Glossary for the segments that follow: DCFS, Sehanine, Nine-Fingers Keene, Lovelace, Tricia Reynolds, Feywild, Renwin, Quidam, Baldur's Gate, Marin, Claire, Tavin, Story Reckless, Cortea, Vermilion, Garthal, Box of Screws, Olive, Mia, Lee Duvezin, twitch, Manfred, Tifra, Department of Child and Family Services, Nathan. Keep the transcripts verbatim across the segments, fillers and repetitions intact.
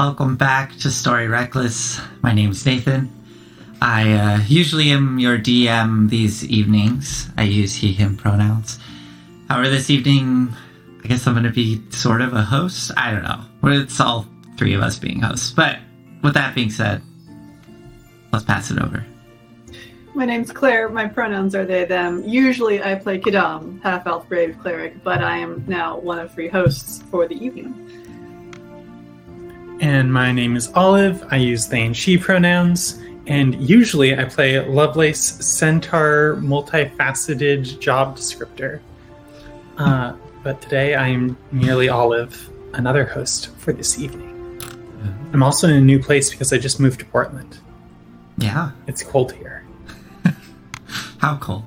Welcome back to Story Reckless. My name's Nathan. I uh, usually am your D M these evenings. I use he, him pronouns. However, this evening, I guess I'm going to be sort of a host. I don't know. It's all three of us being hosts. But with that being said, let's pass it over. My name's Claire. My pronouns are they, them. Usually I play Quidam, half-elf brave cleric, but I am now one of three hosts for the evening. And my name is Olive. I use they and she pronouns. And usually I play Lovelace, centaur, multifaceted job descriptor. Uh, but today I am merely Olive, another host for this evening. I'm also in a new place because I just moved to Portland. Yeah. It's cold here. How cold?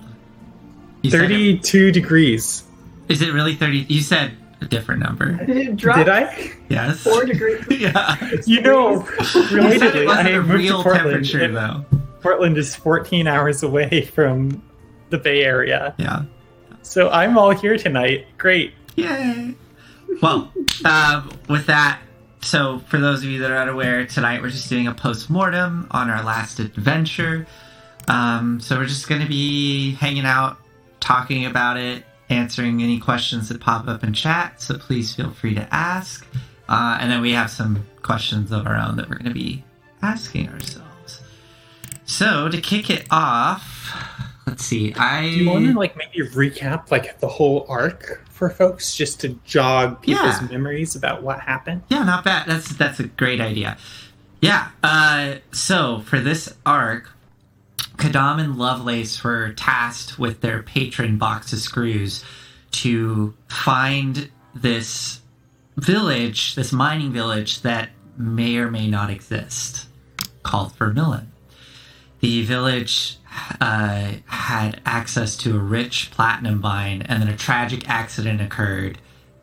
You thirty-two it, degrees. Is it really thirty? You said a different number. Did it drop? Did I? Yes. Four degrees. Yeah. You know, related it. I moved real to Portland. Temperature, though. Portland is fourteen hours away from the Bay Area. Yeah. So I'm all here tonight. Great. Yay. Well, um, with that, so for those of you that are unaware, tonight we're just doing a post-mortem on our last adventure. Um, so we're just going to be hanging out, talking about it, answering any questions that pop up in chat, so please feel free to ask. Uh, and then we have some questions of our own that we're going to be asking ourselves. So to kick it off, let's see, I... Do you want to, like, maybe recap, like, the whole arc for folks, just to jog people's yeah. memories about what happened? Yeah, not bad. That's, that's a great idea. Yeah, uh, so for this arc... Quidam and Lovelace were tasked with their patron, Box of Screws, to find this village, this mining village that may or may not exist, called Vermilion. The village uh, had access to a rich platinum mine, and then a tragic accident occurred,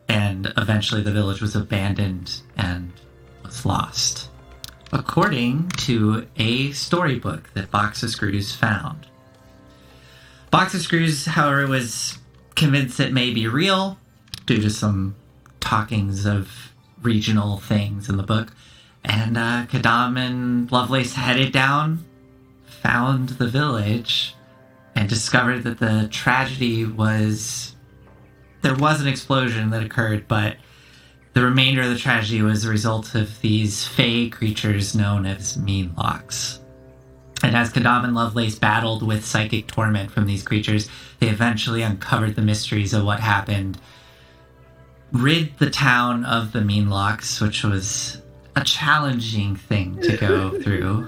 and eventually the village was abandoned and was lost. According to a storybook that Box of Screws found. Box of Screws, however, was convinced it may be real due to some talkings of regional things in the book. And uh, Quidam and Lovelace headed down, found the village, and discovered that the tragedy was... There was an explosion that occurred, but... The remainder of the tragedy was the result of these fey creatures known as Meenlocks. And as Quidam and Lovelace battled with psychic torment from these creatures, they eventually uncovered the mysteries of what happened, rid the town of the Meenlocks, which was a challenging thing to go through.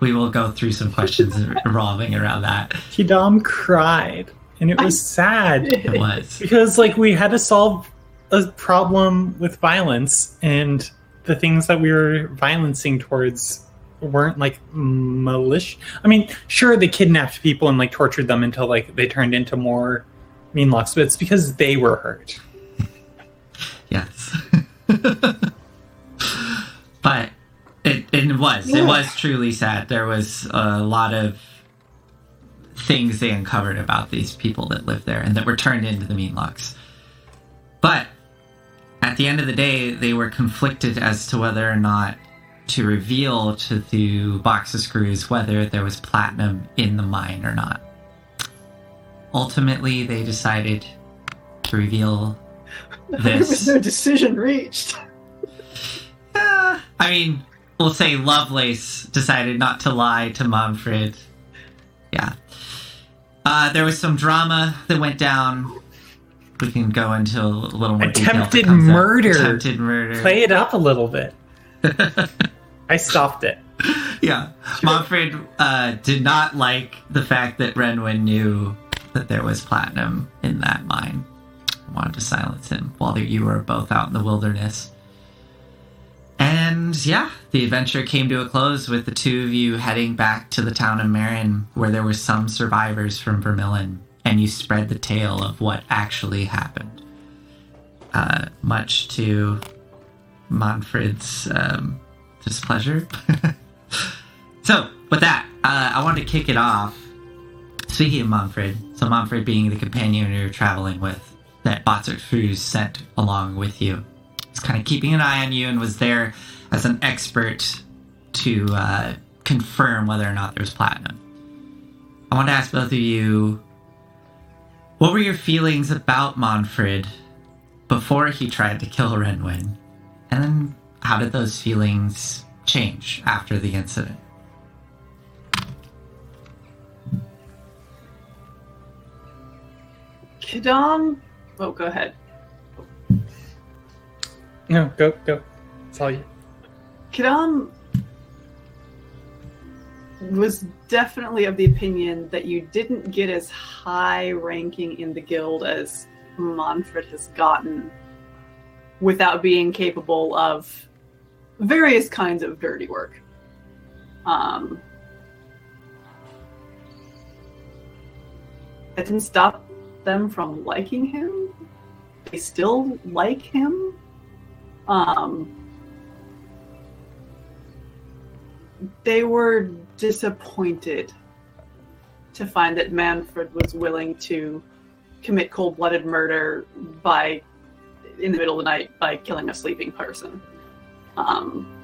We will go through some questions revolving around that. Quidam cried, and it was I... sad. It was. Because, like, we had to solve... a problem with violence, and the things that we were violencing towards weren't, like, malicious. I mean, sure, they kidnapped people and, like, tortured them until, like, they turned into more Meenlocks, but it's because they were hurt. Yes. But it, it was. Yeah. It was truly sad. There was a lot of things they uncovered about these people that lived there and that were turned into the Meenlocks. But... At the end of the day, they were conflicted as to whether or not to reveal to the Box of Screws whether there was platinum in the mine or not. Ultimately, they decided to reveal this. There was no decision reached. Uh, I mean, we'll say Lovelace decided not to lie to Manfred. Yeah. Uh, there was some drama that went down. We can go into a little more attempted murder. Attempted murder. Play it up a little bit. I stopped it. Yeah. Sure. Manfred uh, did not like the fact that Renwin knew that there was platinum in that mine. I wanted to silence him while you were both out in the wilderness. And yeah, the adventure came to a close with the two of you heading back to the town of Marin, where there were some survivors from Vermilion. And you spread the tale of what actually happened. Uh, much to Manfred's um, displeasure. So, with that, uh, I wanted to kick it off. Speaking of Manfred, so Manfred being the companion you're traveling with, that Box of Screws sent along with you, is kind of keeping an eye on you and was there as an expert to uh, confirm whether or not there was platinum. I want to ask both of you, what were your feelings about Manfred before he tried to kill Renwin? And then how did those feelings change after the incident? Quidam? Oh, go ahead. No, go, go. It's all you. Quidam was definitely of the opinion that you didn't get as high ranking in the guild as Manfred has gotten without being capable of various kinds of dirty work. Um, that didn't stop them from liking him. They still like him. Um, they were disappointed to find that Manfred was willing to commit cold-blooded murder by in the middle of the night by killing a sleeping person. Um,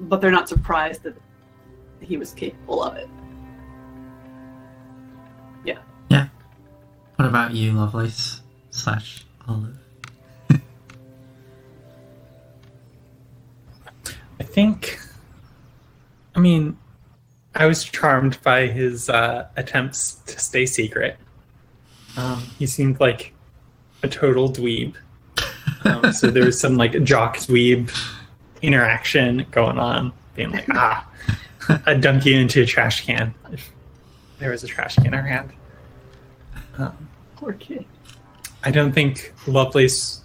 but they're not surprised that he was capable of it. Yeah. Yeah. What about you, Lovelace slash Olive? I think, I mean, I was charmed by his uh, attempts to stay secret. Um, he seemed like a total dweeb. Um, so there was some like jock dweeb interaction going on, being like, ah, I'd dunk you into a trash can if there was a trash can around. Um, Poor kid. I don't think Lovelace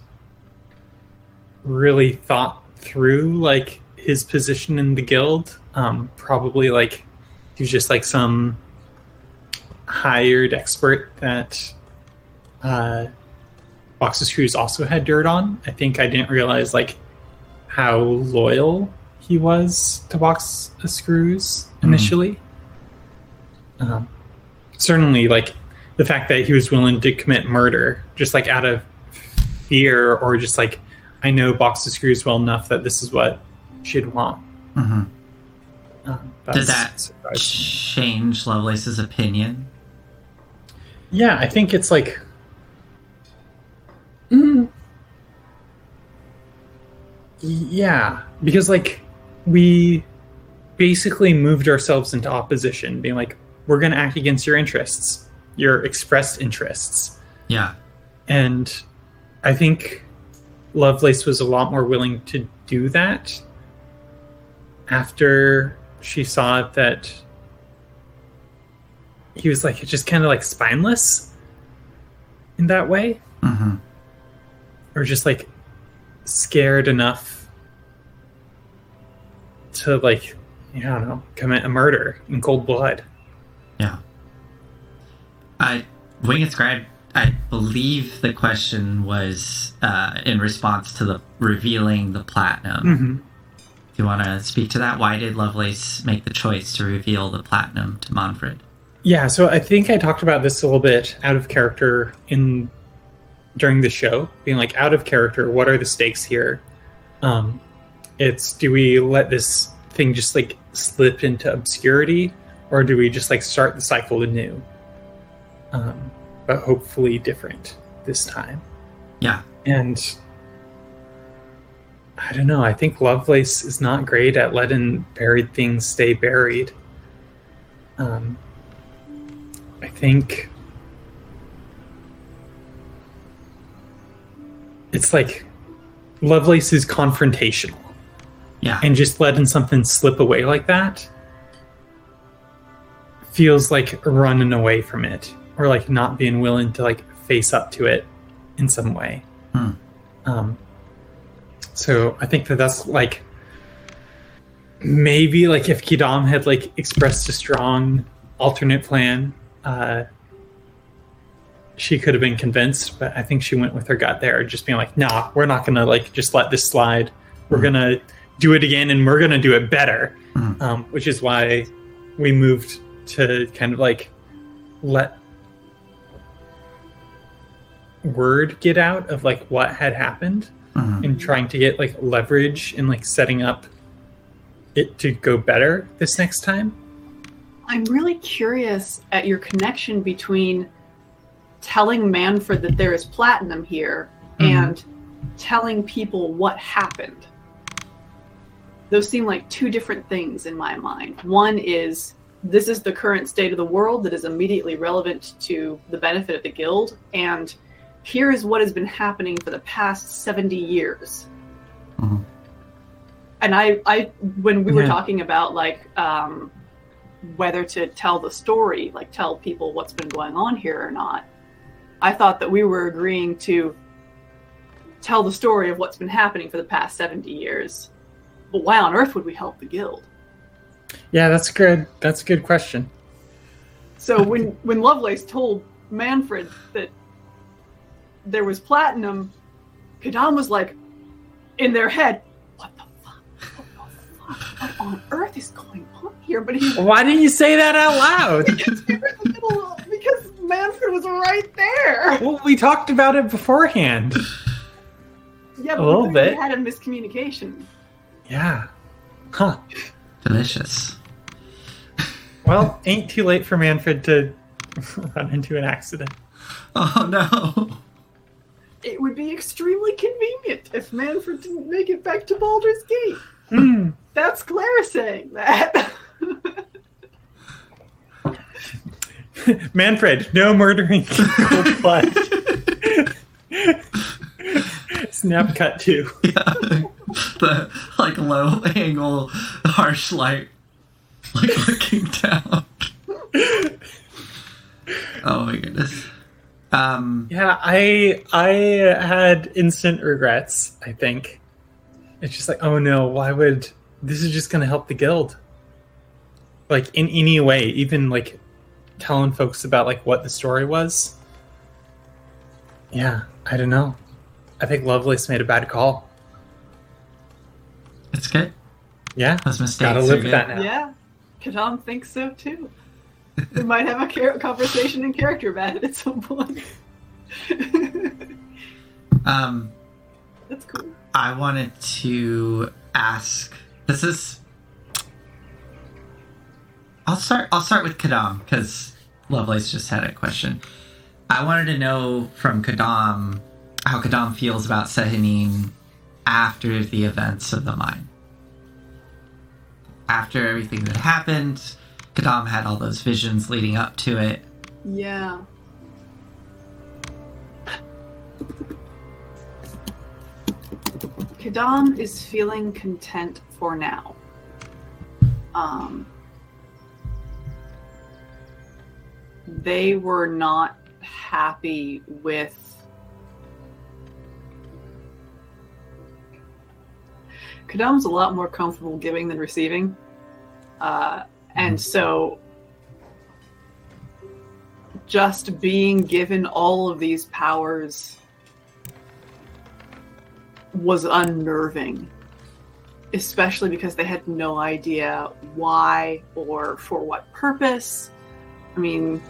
really thought through like his position in the guild. Um, probably like he was just like some hired expert that uh, Box of Screws also had dirt on. I think I didn't realize like how loyal he was to Box of Screws initially. Mm. Um, certainly like the fact that he was willing to commit murder just like out of fear or just like I know Box of Screws well enough that this is what she'd want. Mm-hmm. Um, Did that surprising. change Lovelace's opinion? Yeah, I think it's like... Mm, yeah, because like we basically moved ourselves into opposition, being like, we're going to act against your interests, your expressed interests. Yeah. And I think Lovelace was a lot more willing to do that after... she saw that he was like just kind of like spineless in that way, mm-hmm. or just like scared enough to like I don't know commit a murder in cold blood. Yeah. I Winged Scribe. I believe the question was uh, in response to the revealing the platinum. Mm-hmm. Do you want to speak to that? Why did Lovelace make the choice to reveal the platinum to Manfred? Yeah, so I think I talked about this a little bit out of character in during the show, being like out of character, what are the stakes here? Um, it's do we let this thing just like slip into obscurity, or do we just like start the cycle anew? Um, but hopefully different this time. Yeah. And I don't know. I think Lovelace is not great at letting buried things stay buried. Um, I think it's like Lovelace is confrontational. Yeah. And just letting something slip away like that feels like running away from it or like not being willing to like face up to it in some way. Hmm. Um, So I think that that's like maybe like if Quidam had like expressed a strong alternate plan, uh, she could have been convinced. But I think she went with her gut there, just being like, "Nah, we're not gonna like just let this slide. We're mm-hmm. gonna do it again, and we're gonna do it better." Mm-hmm. Um, which is why we moved to kind of like let word get out of like what had happened, mm-hmm. and trying to get like leverage and like setting up it to go better this next time. I'm really curious at your connection between telling Manfred that there is platinum here, mm-hmm. and telling people what happened. Those seem like two different things in my mind. One is, this is the current state of the world that is immediately relevant to the benefit of the guild, and here is what has been happening for the past seventy years. Mm-hmm. And I, I, when we yeah. were talking about like um, whether to tell the story, like tell people what's been going on here or not, I thought that we were agreeing to tell the story of what's been happening for the past seventy years. But why on earth would we help the guild? Yeah, that's good. That's a good question. So when, when Lovelace told Manfred that there was platinum, Quidam was like, in their head, what on earth is going on here? But he, why didn't you say that out loud? Because we were in the middle of, because Manfred was right there. Well, we talked about it beforehand. Yeah, but a little bit. We had a miscommunication. Yeah. Huh. Delicious. Well, ain't too late for Manfred to run into an accident. Oh no. It would be extremely convenient if Manfred didn't make it back to Baldur's Gate. Mm. That's Claire saying that. Manfred, no murdering. Cold blood. Snap cut too. Yeah. The like low angle, harsh light, like looking down. Oh my goodness. Um, yeah, I I had instant regrets. I think. It's just like, oh no, why would... This is just going to help the guild. Like, in any way, even, like, telling folks about, like, what the story was. Yeah, I don't know. I think Lovelace made a bad call. It's good. Yeah. Those mistakes Gotta live with good. That now. Yeah. Quidam thinks so, too. We might have a car- conversation in character about it at some point. um... That's cool. I wanted to ask. This is. I'll start. I'll start with Quidam because Lovelace just had a question. I wanted to know from Quidam how Quidam feels about Sehanine after the events of the mine. After everything that happened, Quidam had all those visions leading up to it. Yeah. Quidam is feeling content for now. Um, they were not happy with... Quidam's a lot more comfortable giving than receiving. Uh, and so just being given all of these powers was unnerving, especially because they had no idea why or for what purpose. I mean,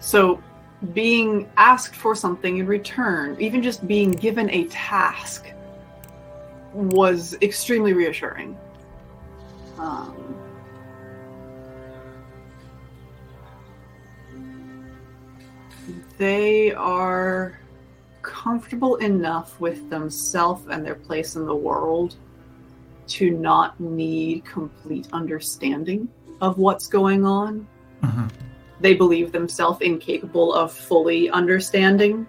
so being asked for something in return, even just being given a task, was extremely reassuring. Um, They are comfortable enough with themselves and their place in the world to not need complete understanding of what's going on. Mm-hmm. They believe themselves incapable of fully understanding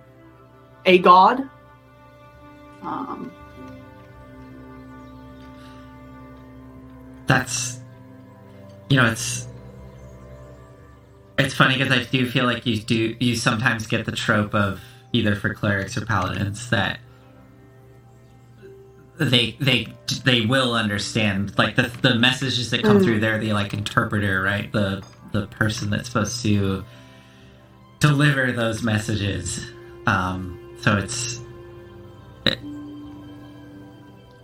a god. Um, That's, you know, it's... It's funny because I do feel like you do you sometimes get the trope of, either for clerics or paladins, that they they they will understand, like the the messages that come mm. through. They're the like interpreter, right? The the person that's supposed to deliver those messages. Um, so it's it,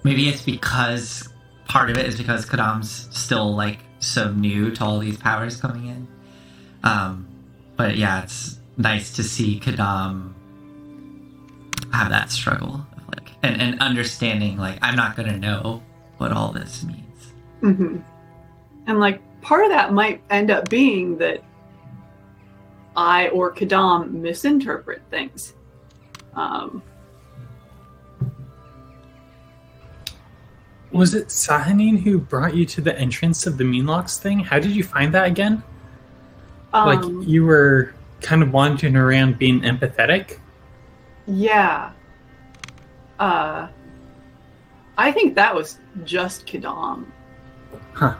maybe it's because part of it is because Quidam's still like so new to all these powers coming in. Um, But yeah, it's nice to see Quidam have that struggle of like and, and understanding like I'm not gonna know what all this means. Mm-hmm. And like part of that might end up being that I or Quidam misinterpret things. Um, Was it Sehanine who brought you to the entrance of the Meenlocks thing? How did you find that again? Um, like, you were kind of wandering around being empathetic? Yeah. Uh, I think that was just Quidam. Huh.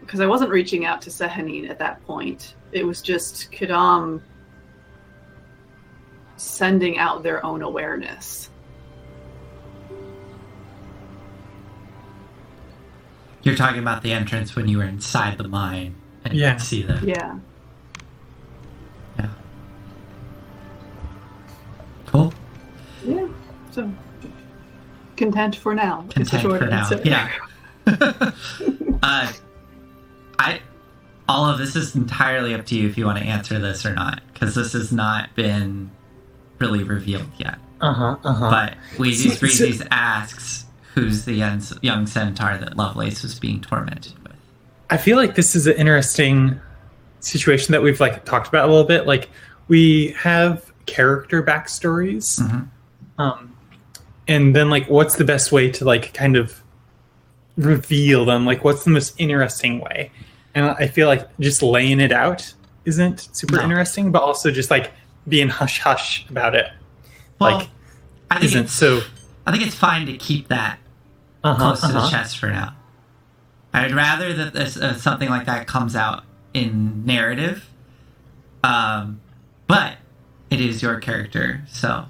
Because I wasn't reaching out to Sehanine at that point. It was just Quidam sending out their own awareness. You're talking about the entrance when you were inside the mine and yeah. You could see them. Yeah. Yeah. Cool. Yeah. So, content for now. Content it's a short for answer. Now. Yeah. uh, I. All of this is entirely up to you if you want to answer this or not, because this has not been really revealed yet. Uh huh. Uh huh. But Wheezy's Breezy's so, so, asks. Who's the young centaur that Lovelace was being tormented with? I feel like this is an interesting situation that we've like talked about a little bit. Like we have character backstories, mm-hmm. um, and then like what's the best way to like kind of reveal them? Like what's the most interesting way? And I feel like just laying it out isn't super no. interesting, but also just like being hush hush about it, well, like I think isn't it's... so. I think it's fine to keep that uh-huh, close uh-huh. to the chest for now. I'd rather that this, uh, something like that comes out in narrative, um, but it is your character, so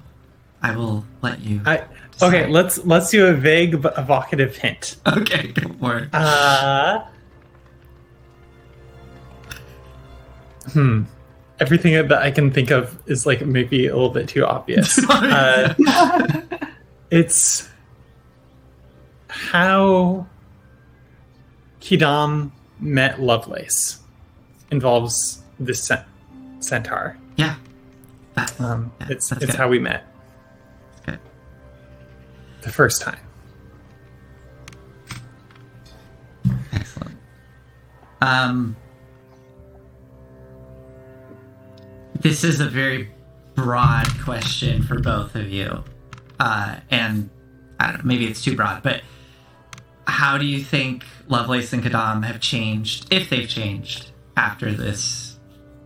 I will let you. I, okay, let's let's do a vague but evocative hint. Okay, go for it. Uh, hmm. Everything that I can think of is like maybe a little bit too obvious. uh, It's how Quidam met Lovelace involves this cent- centaur. Yeah. That's, um, yeah, it's it's good. How we met. Okay. The first time. Excellent. Um, this is a very broad question for both of you. Uh, and I don't know, maybe it's too broad, but how do you think Lovelace and Quidam have changed, if they've changed, after this,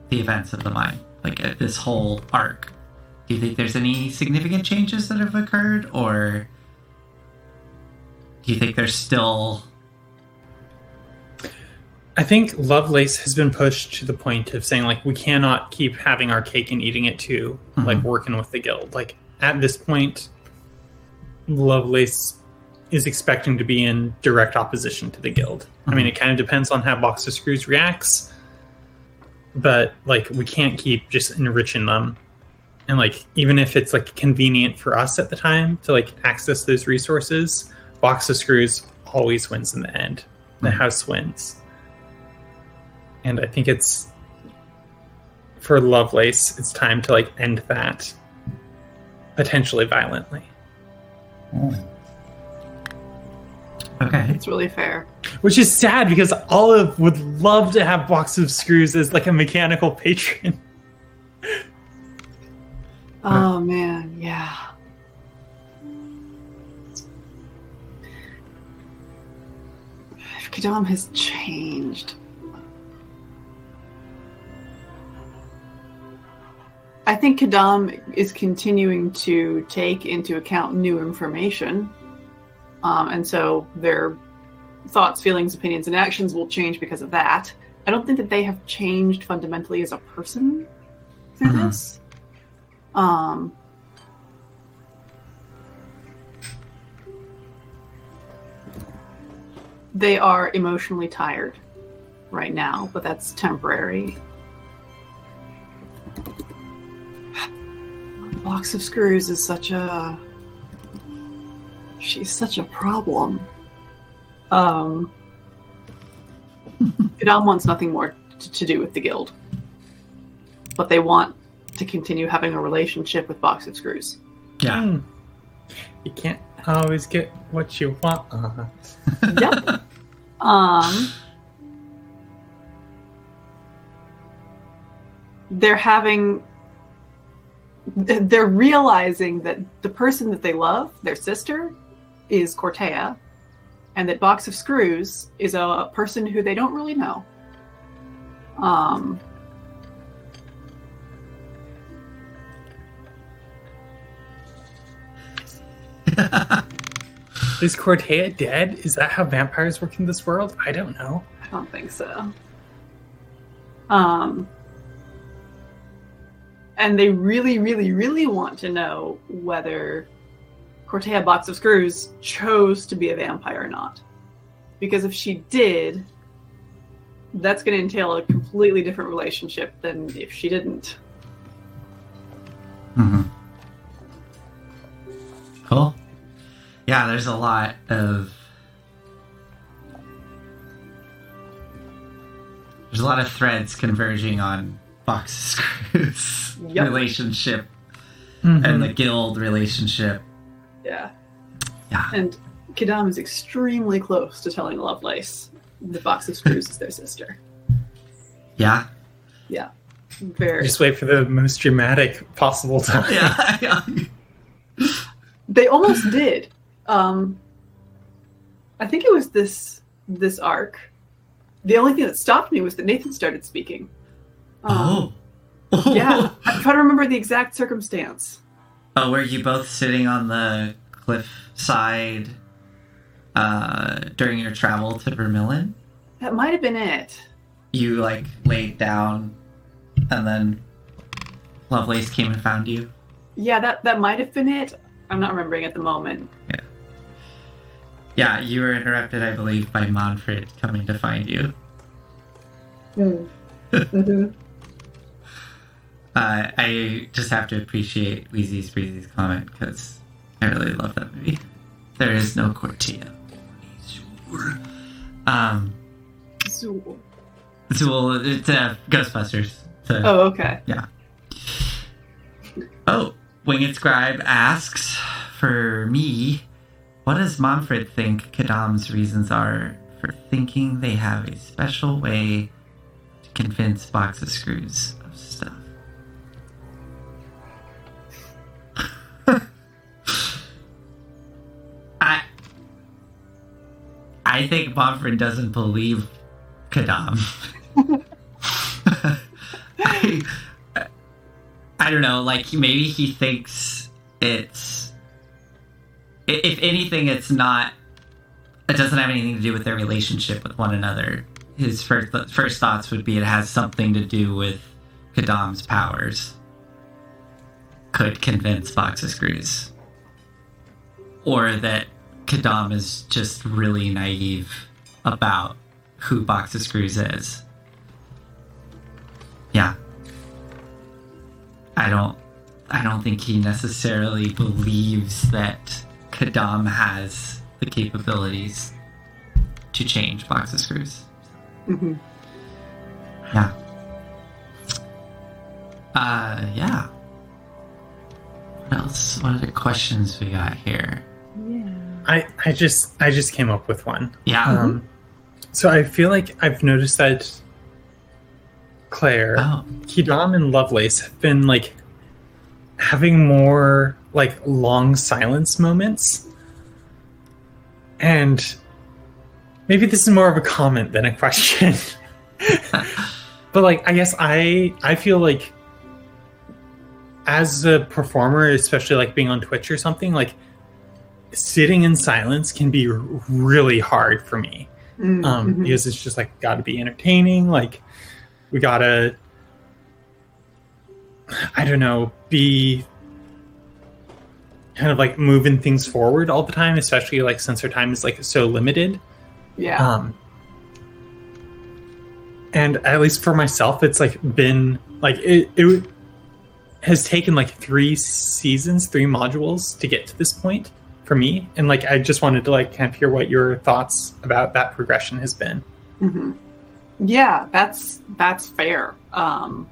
the events of the mine? Like uh, this whole arc. Do you think there's any significant changes that have occurred, or do you think there's still... I think Lovelace has been pushed to the point of saying, like, we cannot keep having our cake and eating it too, mm-hmm. like working with the guild. Like, at this point, Lovelace is expecting to be in direct opposition to the guild. Mm-hmm. I mean, it kind of depends on how Box of Screws reacts, but like we can't keep just enriching them. And like, even if it's like convenient for us at the time to like access those resources, Box of Screws always wins in the end. Mm-hmm. The house wins. And I think it's for Lovelace, it's time to like end that. Potentially violently. Okay. It's really fair. Which is sad because Olive would love to have Box of Screws as like a mechanical patron. Oh man, yeah. If Quidam has changed. I think Quidam is continuing to take into account new information. Um, and so their thoughts, feelings, opinions, and actions will change because of that. I don't think that they have changed fundamentally as a person through mm-hmm. this. Um, they are emotionally tired right now, but that's temporary. Box of Screws is such a... She's such a problem. Um, Quidam wants nothing more t- to do with the guild. but they want to continue having a relationship with Box of Screws. Yeah. Mm. You can't always get what you want. Uh-huh. Yep. Um, they're having... They're realizing that the person that they love, their sister, is Cortea, and that Box of Screws is a person who they don't really know. Um... Is Cortea dead? Is that how vampires work in this world? I don't know. I don't think so. Um, and they really, really, really want to know whether Cortea Box of Screws chose to be a vampire or not. Because if she did, that's going to entail a completely different relationship than if she didn't. Mm-hmm. Cool. Yeah, there's a lot of there's a lot of threads converging on Box of Screws yep. relationship mm-hmm. and the guild relationship. Yeah. Yeah. And Quidam is extremely close to telling Lovelace the Box of Screws is their sister. Yeah. Yeah. Very. Just wait for the most dramatic possible time. Yeah. yeah. They almost did. Um, I think it was this this arc. The only thing that stopped me was that Nathan started speaking. Um, oh. yeah. I'm trying to remember the exact circumstance. Oh, were you both sitting on the cliff side uh, during your travel to Vermilion? That might have been it. You, like, laid down, and then Lovelace came and found you? Yeah, that, that might have been it. I'm not remembering at the moment. Yeah. Yeah, you were interrupted, I believe, by Manfred coming to find you. Mm. uh, I just have to appreciate Wheezy Spreezy's comment, because I really love that movie. There is no Cortea. Um, Zool. Zool. It's uh, Ghostbusters. So, oh, okay. Yeah. Oh. Winged Scribe asks for me, what does Manfred think Quidam's reasons are for thinking they have a special way to convince Box of Screws of stuff? I I think Manfred doesn't believe Quidam. I I don't know, like, maybe he thinks it's... If anything, it's not... It doesn't have anything to do with their relationship with one another. His first, first thoughts would be it has something to do with Quidam's powers. Could convince Box of Screws. Or that Quidam is just really naive about who Box of Screws is. Yeah. I don't I don't think he necessarily believes that Quidam has the capabilities to change Box of Screws. Mm-hmm. Yeah. Uh, yeah. What else? What other questions we got here? Yeah. I, I just I just came up with one. Yeah. Um, mm-hmm. So I feel like I've noticed that Claire, oh. Quidam and Lovelace have been, like, having more, like, long silence moments. And maybe this is more of a comment than a question. But, like, I guess I I feel like as a performer, especially, like, being on Twitch or something, like, sitting in silence can be really hard for me. Mm-hmm. Um, because it's just, like, gotta be entertaining, like... We gotta, I don't know, be kind of like moving things forward all the time, especially like since our time is like so limited. Yeah. Um, and at least for myself, it's like been like it, it has taken like three seasons, three modules to get to this point for me. And like, I just wanted to like kind of hear what your thoughts about that progression has been. Mm-hmm. Yeah, that's that's fair. Um,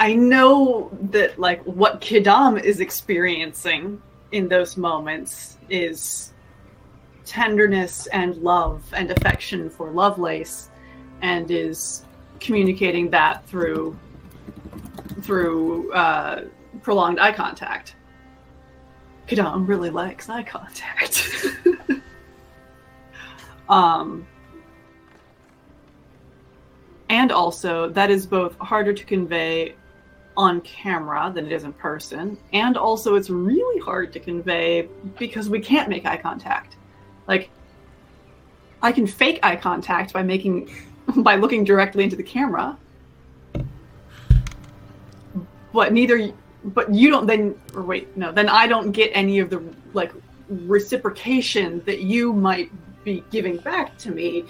I know that, like, what Quidam is experiencing in those moments is tenderness and love and affection for Lovelace, and is communicating that through through uh, prolonged eye contact. Quidam really likes eye contact. um, and also, that is both harder to convey on camera than it is in person, and also it's really hard to convey because we can't make eye contact. Like, I can fake eye contact by making by looking directly into the camera, but neither but you don't then or wait no then I don't get any of the, like, reciprocation that you might be giving back to me.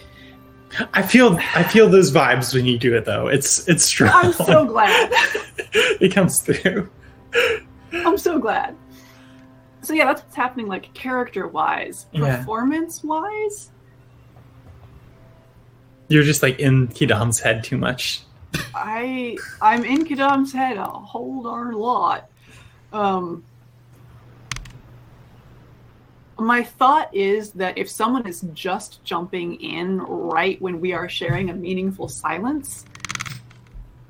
I feel I feel those vibes when you do it, though. It's it's strong. I'm so glad it comes through. I'm so glad. So yeah, that's what's happening, like, character-wise, yeah. Performance-wise. You're just, like, in Quidam's head too much. I I'm in Quidam's head a whole darn lot. Um, my thought is that if someone is just jumping in right when we are sharing a meaningful silence,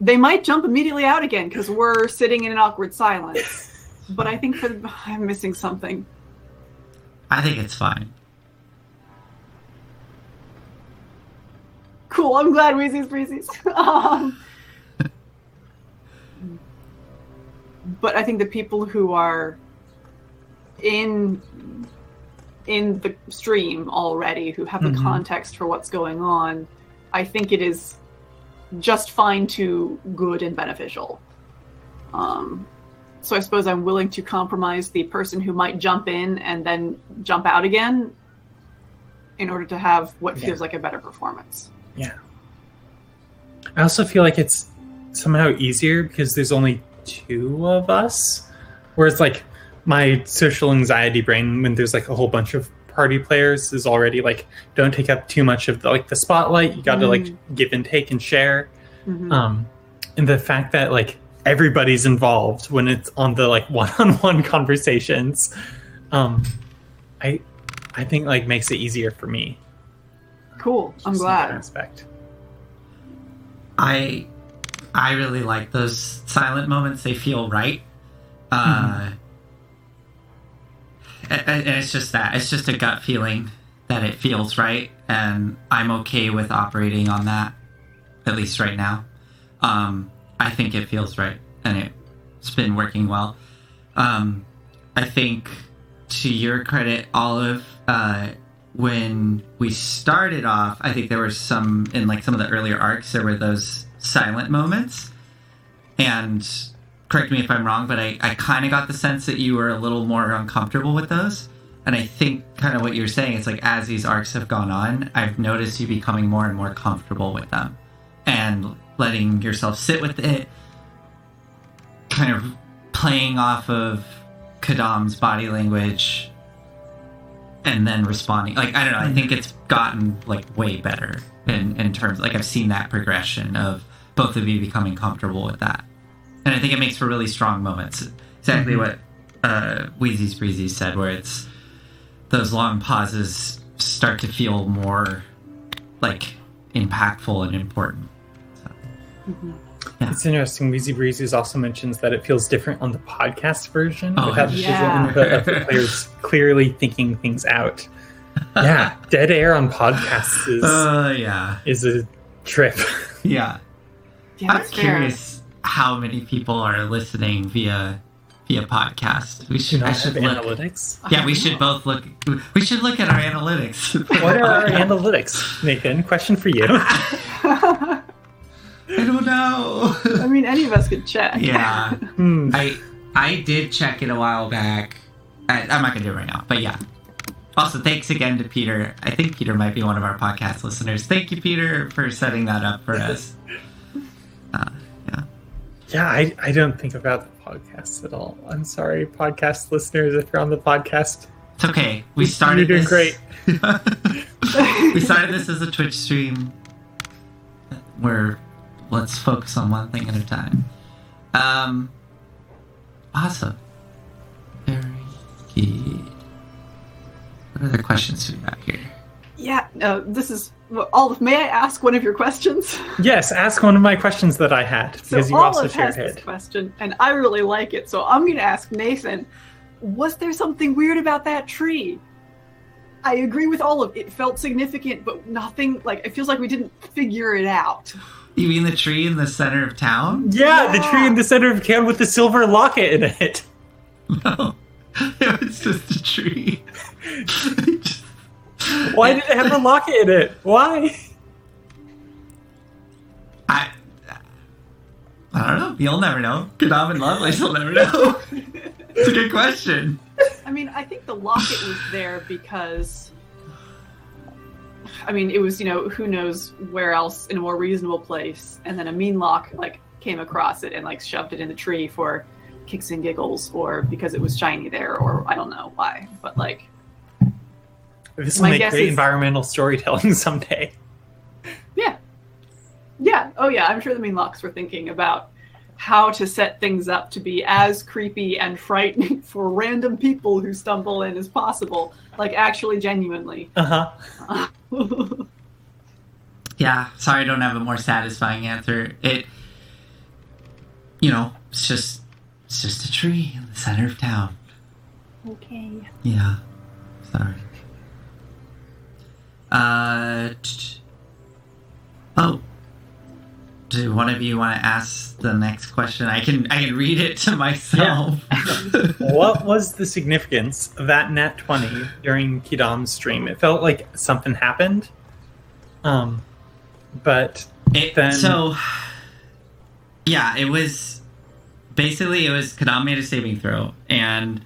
they might jump immediately out again because we're sitting in an awkward silence. But I think for the, I'm missing something. I think it's fine. Cool, I'm glad. Wheezy's breezies. um, but I think the people who are in... in the stream already, who have the mm-hmm. context for what's going on, I think it is just fine to good and beneficial. Um, so I suppose I'm willing to compromise the person who might jump in and then jump out again in order to have what yeah. feels like a better performance. Yeah. I also feel like it's somehow easier because there's only two of us, whereas, like, my social anxiety brain, when there's, like, a whole bunch of party players, is already, like, don't take up too much of the, like, the spotlight. You got to mm-hmm. like, give and take and share. Mm-hmm. Um, and the fact that, like, everybody's involved when it's on the, like, one-on-one conversations, um, I, I think, like, makes it easier for me. Cool. Just I'm glad. Aspect. I, I really like those silent moments. They feel right. Uh, mm-hmm. And it's just that. It's just a gut feeling that it feels right, and I'm okay with operating on that, at least right now. Um, I think it feels right, and it's been working well. Um, I think, to your credit, Olive, uh, when we started off, I think there were some, in, like, some of the earlier arcs, there were those silent moments, and... correct me if I'm wrong, but I, I kind of got the sense that you were a little more uncomfortable with those. And I think kind of what you're saying, it's like, as these arcs have gone on, I've noticed you becoming more and more comfortable with them. And letting yourself sit with it, kind of playing off of Quidam's body language, and then responding. Like, I don't know, I think it's gotten, like, way better in, in terms, like, I've seen that progression of both of you becoming comfortable with that. And I think it makes for really strong moments. Exactly mm-hmm. what uh, Wheezy's Breezy said, where it's those long pauses start to feel more, like, impactful and important. So, mm-hmm. yeah. It's interesting. Wheezy Breezy's also mentions that it feels different on the podcast version. Oh, without yeah. the, the players clearly thinking things out. Yeah, dead air on podcasts is, uh, yeah. is a trip. Yeah. yeah I'm curious. How many people are listening via via podcast? We should, I should look, analytics. Yeah, we should both look. We should look at our analytics. What are our analytics, Nathan? Question for you. I don't know. I mean, any of us could check. Yeah, hmm. I I did check it a while back. I, I'm not gonna do it right now, but yeah. Also, thanks again to Peter. I think Peter might be one of our podcast listeners. Thank you, Peter, for setting that up for us. Uh, Yeah, I, I don't think about the podcast at all. I'm sorry, podcast listeners, if you're on the podcast. It's okay. We started You're doing this. Great. We started this as a Twitch stream where let's focus on one thing at a time. Um, awesome. Very good. What other questions do we have here? Yeah, uh, this is... All of, may I ask one of your questions? Yes, ask one of my questions that I had. Because so you also Olive has this question, and I really like it, so I'm going to ask Nathan, was there something weird about that tree? I agree with Olive. It felt significant, but nothing, like, it feels like we didn't figure it out. You mean the tree in the center of town? Yeah, yeah. The tree in the center of town with the silver locket in it. No, it was just a tree. just... Why did it have a locket in it? Why? I I don't know. You'll never know. Quidam and Lovelace will never know. It's a good question. I mean, I think the locket was there because, I mean, it was, you know, who knows where else in a more reasonable place. And then a Meenlock, like, came across it and, like, shoved it in the tree for kicks and giggles or because it was shiny there or I don't know why. But, like... This will My make great is... environmental storytelling someday. Yeah. Yeah. Oh, yeah. I'm sure the Meenlocks were thinking about how to set things up to be as creepy and frightening for random people who stumble in as possible. Like, actually, genuinely. Uh-huh. Yeah. Sorry I don't have a more satisfying answer. It, you know, it's just, it's just a tree in the center of town. Okay. Yeah. Sorry. Uh, t- oh, do one of you want to ask the next question? I can I can read it to myself. Yeah. What was the significance of that nat twenty during Quidam's stream? It felt like something happened, um, but it, then so yeah, it was basically it was Quidam made a saving throw, and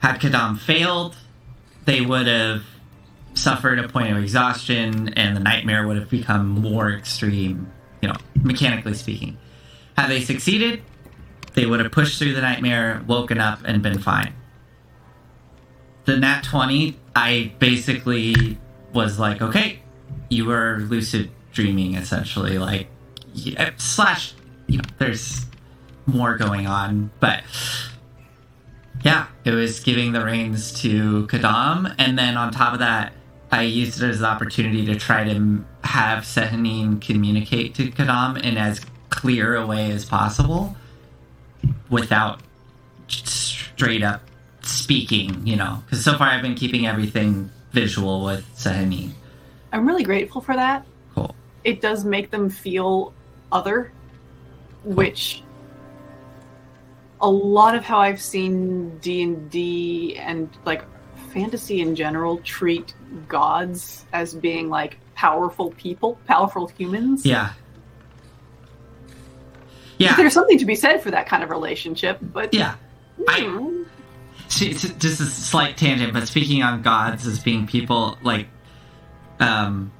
had Quidam failed, they would have suffered a point of exhaustion, and the nightmare would have become more extreme, you know, mechanically speaking. Had they succeeded, they would have pushed through the nightmare, woken up, and been fine. The nat twenty, I basically was like, okay, you were lucid dreaming, essentially. Like, yeah, slash, you know, there's more going on, but... Yeah, it was giving the reins to Quidam, and then on top of that, I used it as an opportunity to try to have Sehanine communicate to Quidam in as clear a way as possible without straight up speaking, you know, because so far I've been keeping everything visual with Sehanine. I'm really grateful for that. Cool. It does make them feel other, cool. Which... A lot of how I've seen D and D and, like, fantasy in general treat gods as being, like, powerful people, powerful humans. Yeah. Yeah. There's something to be said for that kind of relationship, but... Yeah. Hmm. I, just a slight tangent, but speaking on gods as being people, like, um...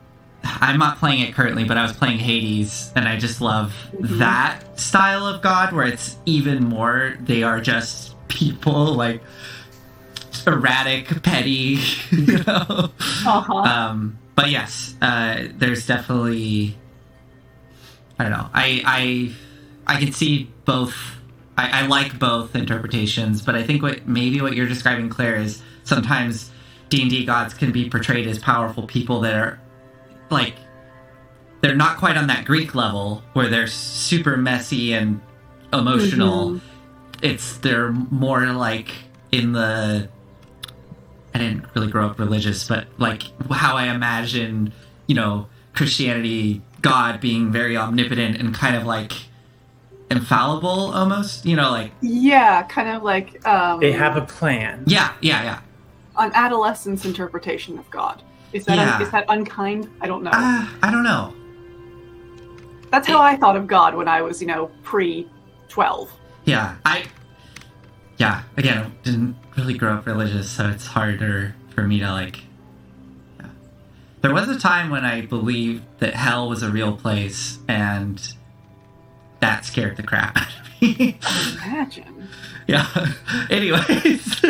I'm not playing it currently, but I was playing Hades, and I just love mm-hmm. that style of god, where it's even more, they are just people, like, erratic, petty, you know? Uh-huh. Um, but yes, uh, there's definitely, I don't know, I I, I can see both, I, I like both interpretations, but I think what maybe what you're describing, Claire, is sometimes D and D gods can be portrayed as powerful people that are like, they're not quite on that Greek level where they're super messy and emotional. Mm-hmm. It's, they're more like in the, I didn't really grow up religious, but like how I imagine, you know, Christianity, God being very omnipotent and kind of like infallible almost, you know, like. Yeah, kind of like. Um, they have a plan. Yeah, yeah, yeah. An adolescent's interpretation of God. Is that yeah. un- is that unkind? I don't know. Uh, I don't know. That's how it, I thought of God when I was, you know, pre twelve. Yeah, I. Yeah, again, didn't really grow up religious, so it's harder for me to like. Yeah. There was a time when I believed that hell was a real place, and that scared the crap out of me. Imagine. Yeah. Anyways.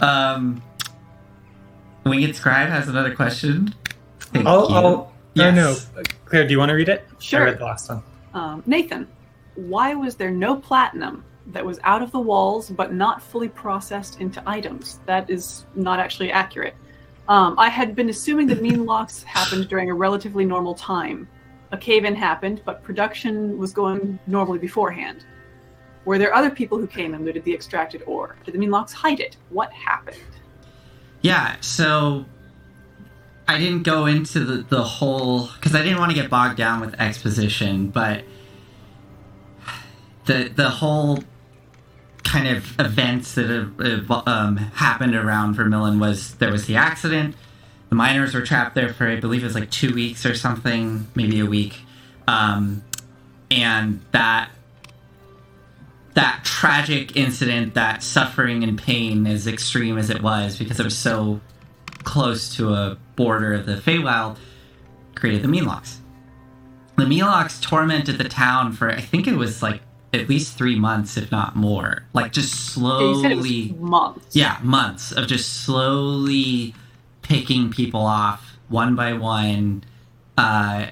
um. Winged Scribe has another question. Thank I'll, you. I'll, yes. Oh, no. Claire, do you want to read it? Sure. I read the last one. Um, Nathan, why was there no platinum that was out of the walls but not fully processed into items? That is not actually accurate. Um, I had been assuming that Meenlocks happened during a relatively normal time. A cave-in happened, but production was going normally beforehand. Were there other people who came and looted the extracted ore? Did the Meenlocks hide it? What happened? Yeah, so I didn't go into the, the whole... because I didn't want to get bogged down with exposition, but the the whole kind of events that have, um, happened around Vermilion was there was the accident. The miners were trapped there for, I believe it was like two weeks or something, maybe a week. Um, and that that tragic incident, that suffering and pain, as extreme as it was, because it was so close to a border of the Feywild, created the Meenlocks. The Meenlocks tormented the town for, I think it was like at least three months, if not more. Like just slowly... Yeah, you said it was months. Yeah, months of just slowly... picking people off one by one, uh,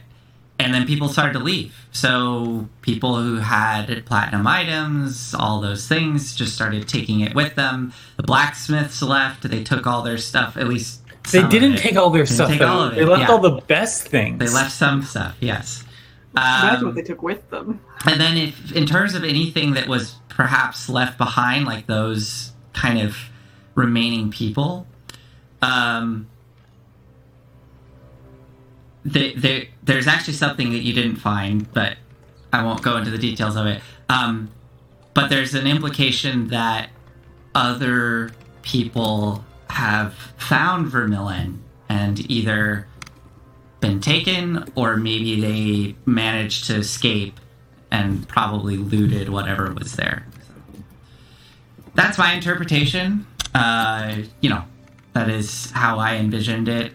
and then people started to leave. So people who had platinum items, all those things, just started taking it with them. The blacksmiths left. They took all their stuff, at least some. They didn't take all their stuff. They left yeah. all the best things. They left some stuff, yes. That's um, what they took with them. And then if, in terms of anything that was perhaps left behind, like those kind of remaining people... Um, they, they, there's actually something that you didn't find, but I won't go into the details of it. Um, but there's an implication that other people have found Vermilion and either been taken or maybe they managed to escape and probably looted whatever was there. That's my interpretation. Uh, you know, That is how I envisioned it.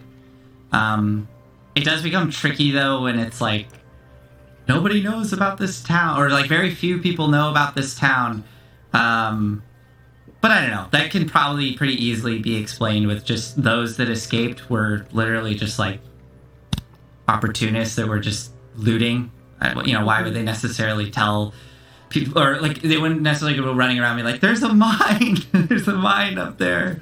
Um, it does become tricky, though, when it's like, nobody knows about this town, or like very few people know about this town. Um, but I don't know. That can probably pretty easily be explained with just those that escaped were literally just like opportunists that were just looting. I, you know, why would they necessarily tell people, or like they wouldn't necessarily go running around and be like, there's a mine, there's a mine up there.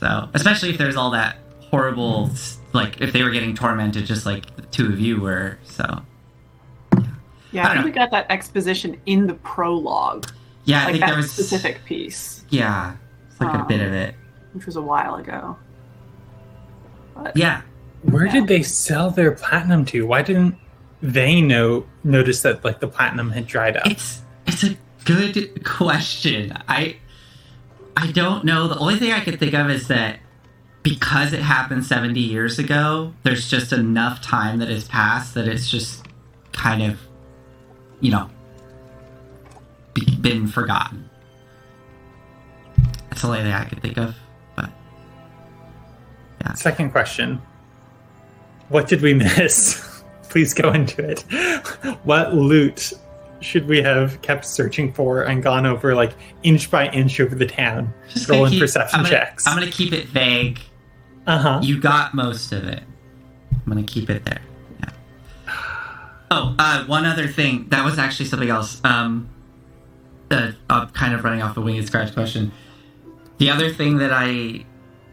So, especially if there's all that horrible, like, if they were getting tormented just like the two of you were, so. Yeah, yeah I, I think know. we got that exposition in the prologue. Yeah, I like think there was... Like that specific piece. Yeah, it's like um, a bit of it. Which was a while ago. But, yeah. Where yeah. did they sell their platinum to? Why didn't they know notice that, like, the platinum had dried up? It's, it's a good question. I... I don't know. The only thing I could think of is that because it happened seventy years ago, there's just enough time that has passed that it's just kind of, you know, be, been forgotten. That's the only thing I could think of. But yeah. Second question. What did we miss? Please go into it. What loot should we have kept searching for and gone over like inch by inch over the town? Just rolling keep, perception I'm gonna, checks. I'm gonna keep it vague. Uh huh. You got most of it. I'm gonna keep it there. Yeah. Oh, uh, one other thing. That was actually something else. Um, uh, I'm kind of running off the Winged Scribe's question. The other thing that I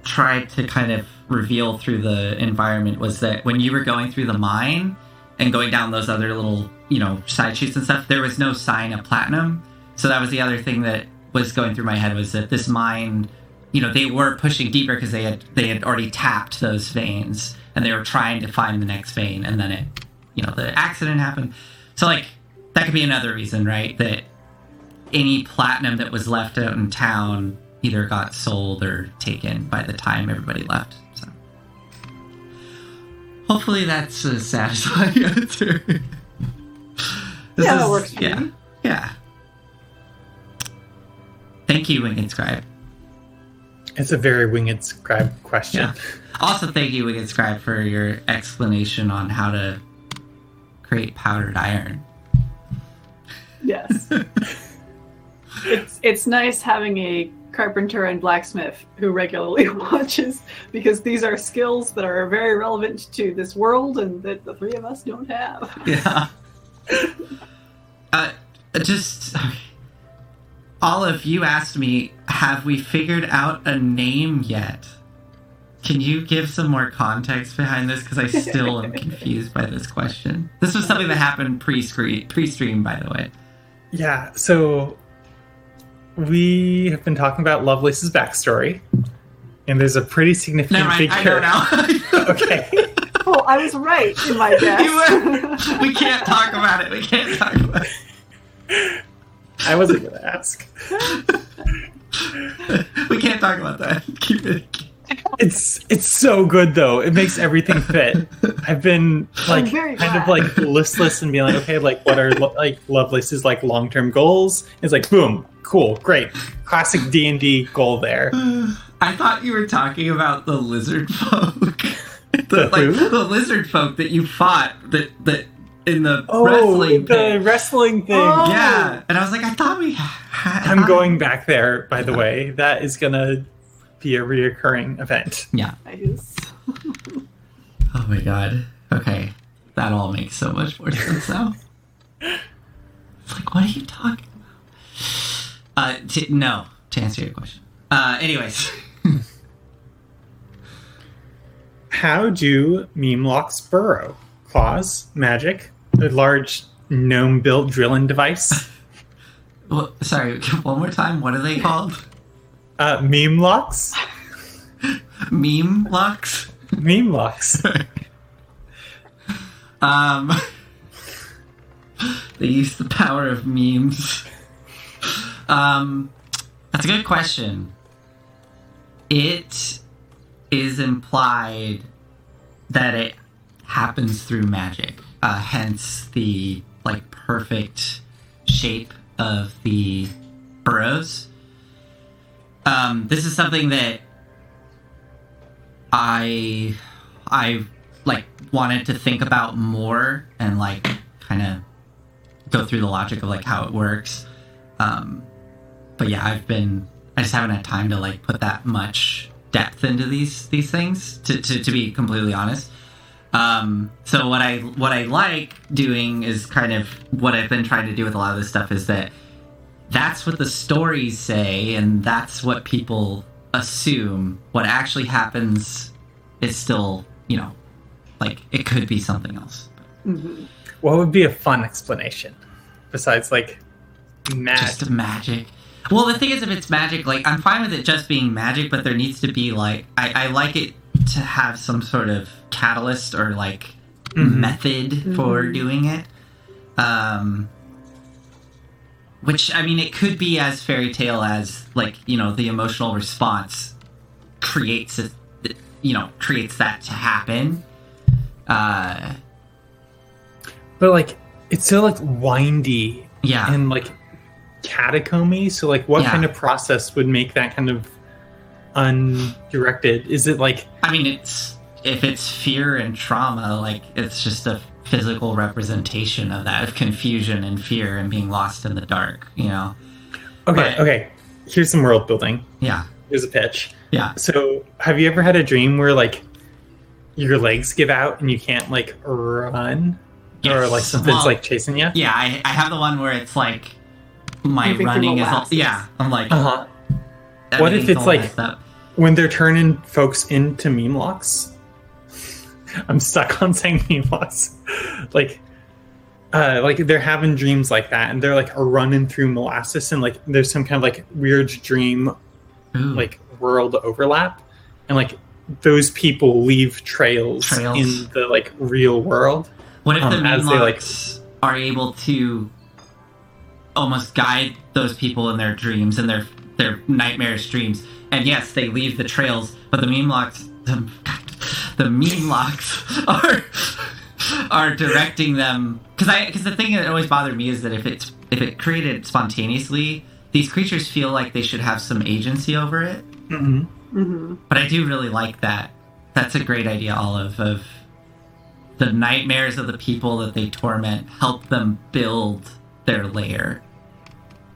tried to kind of reveal through the environment was that when you were going through the mine and going down those other little, you know, side shoots and stuff, there was no sign of platinum. So that was the other thing that was going through my head, was that this mine, you know, they were pushing deeper because they had they had already tapped those veins and they were trying to find the next vein, and then it, you know, the accident happened. So like that could be another reason, right? That any platinum that was left out in town either got sold or taken by the time everybody left. So hopefully that's a satisfying answer. This yeah, is, that works for yeah, me. Yeah. Thank you, Winged Scribe. It's a very Winged Scribe question. Yeah. Also, thank you, Winged Scribe, for your explanation on how to create powdered iron. Yes. it's it's nice having a carpenter and blacksmith who regularly watches, because these are skills that are very relevant to this world and that the three of us don't have. Yeah. uh, just, Olive, you asked me, have we figured out a name yet? Can you give some more context behind this? Because I still am confused by this question. This was something that happened pre-screen, pre-stream, by the way. Yeah, so we have been talking about Lovelace's backstory, and there's a pretty significant no, figure. I know now. Okay. Oh, I was right in my guess. We can't talk about it. We can't talk about it. I wasn't going to ask. We can't talk about that. Keep it. It's it's so good though. It makes everything fit. I've been like kind glad. of like listless and being like, okay, like what are lo- like Lovelace's like long term goals? And it's like boom, cool, great, classic D and D goal there. I thought you were talking about the lizard folk, the, the like who? the lizard folk that you fought that that in the oh, wrestling the thing. wrestling thing. Oh. Yeah, and I was like, I thought we. I, I'm I, going back there. By the way, that is gonna be a reoccurring event. Yeah. Nice. Oh my god. Okay. That all makes so much more sense now. It's like, what are you talking about? Uh, t- no. To answer your question. Uh, anyways. How do Meenlocks burrow? Claws? Magic? A large gnome-built drilling device? Well, sorry, one more time. What are they called? Uh, Meenlocks? Meenlocks? Meenlocks. um, they use the power of memes. Um, that's a good question. It is implied that it happens through magic. Uh, hence the, like, perfect shape of the burrows. Um, this is something that I, I like wanted to think about more and like kind of go through the logic of like how it works. Um, but yeah, I've been, I just haven't had time to like put that much depth into these, these things to, to, to be completely honest. Um, so what I, what I like doing is kind of what I've been trying to do with a lot of this stuff is that that's what the stories say, and that's what people assume. What actually happens is still, you know, like, it could be something else. Mm-hmm. What would be a fun explanation? Besides, like, magic. Just magic. Well, the thing is, if it's magic, like, I'm fine with it just being magic, but there needs to be, like, I, I like it to have some sort of catalyst or, like, mm-hmm. method mm-hmm. for doing it. Um... Which, I mean, it could be as fairy tale as, like, you know, the emotional response creates, a, you know, creates that to happen. Uh, but, like, it's so, like, windy. Yeah. And, like, catacomby. So, like, what yeah. kind of process would make that kind of undirected? Is it, like... I mean, it's if it's fear and trauma, like, it's just a... physical representation of that, of confusion and fear and being lost in the dark, you know? Okay, but, okay. Here's some world building. Yeah. Here's a pitch. Yeah. So, have you ever had a dream where, like, your legs give out and you can't, like, run? Yes. Or, like, something's, well, like, chasing you? Yeah, I, I have the one where it's, like, my running is... All, yeah, I'm like... Uh-huh. What if it's, like, when they're turning folks into Meenlocks? I'm stuck on saying Meenlocks. Like, uh, like they're having dreams like that, and they're like running through molasses, and like there's some kind of like weird dream, Ooh. like world overlap, and like those people leave trails, trails. in the like real world. What if um, the Meenlocks like, are able to almost guide those people in their dreams and their their nightmarish dreams? And yes, they leave the trails, but the Meenlocks. Um, The Meenlocks are are directing them, because I because the thing that always bothered me is that if it's if it created spontaneously, these creatures feel like they should have some agency over it. Mm-hmm. Mm-hmm. But I do really like that. That's a great idea, Olive. Of the nightmares of the people that they torment, help them build their lair.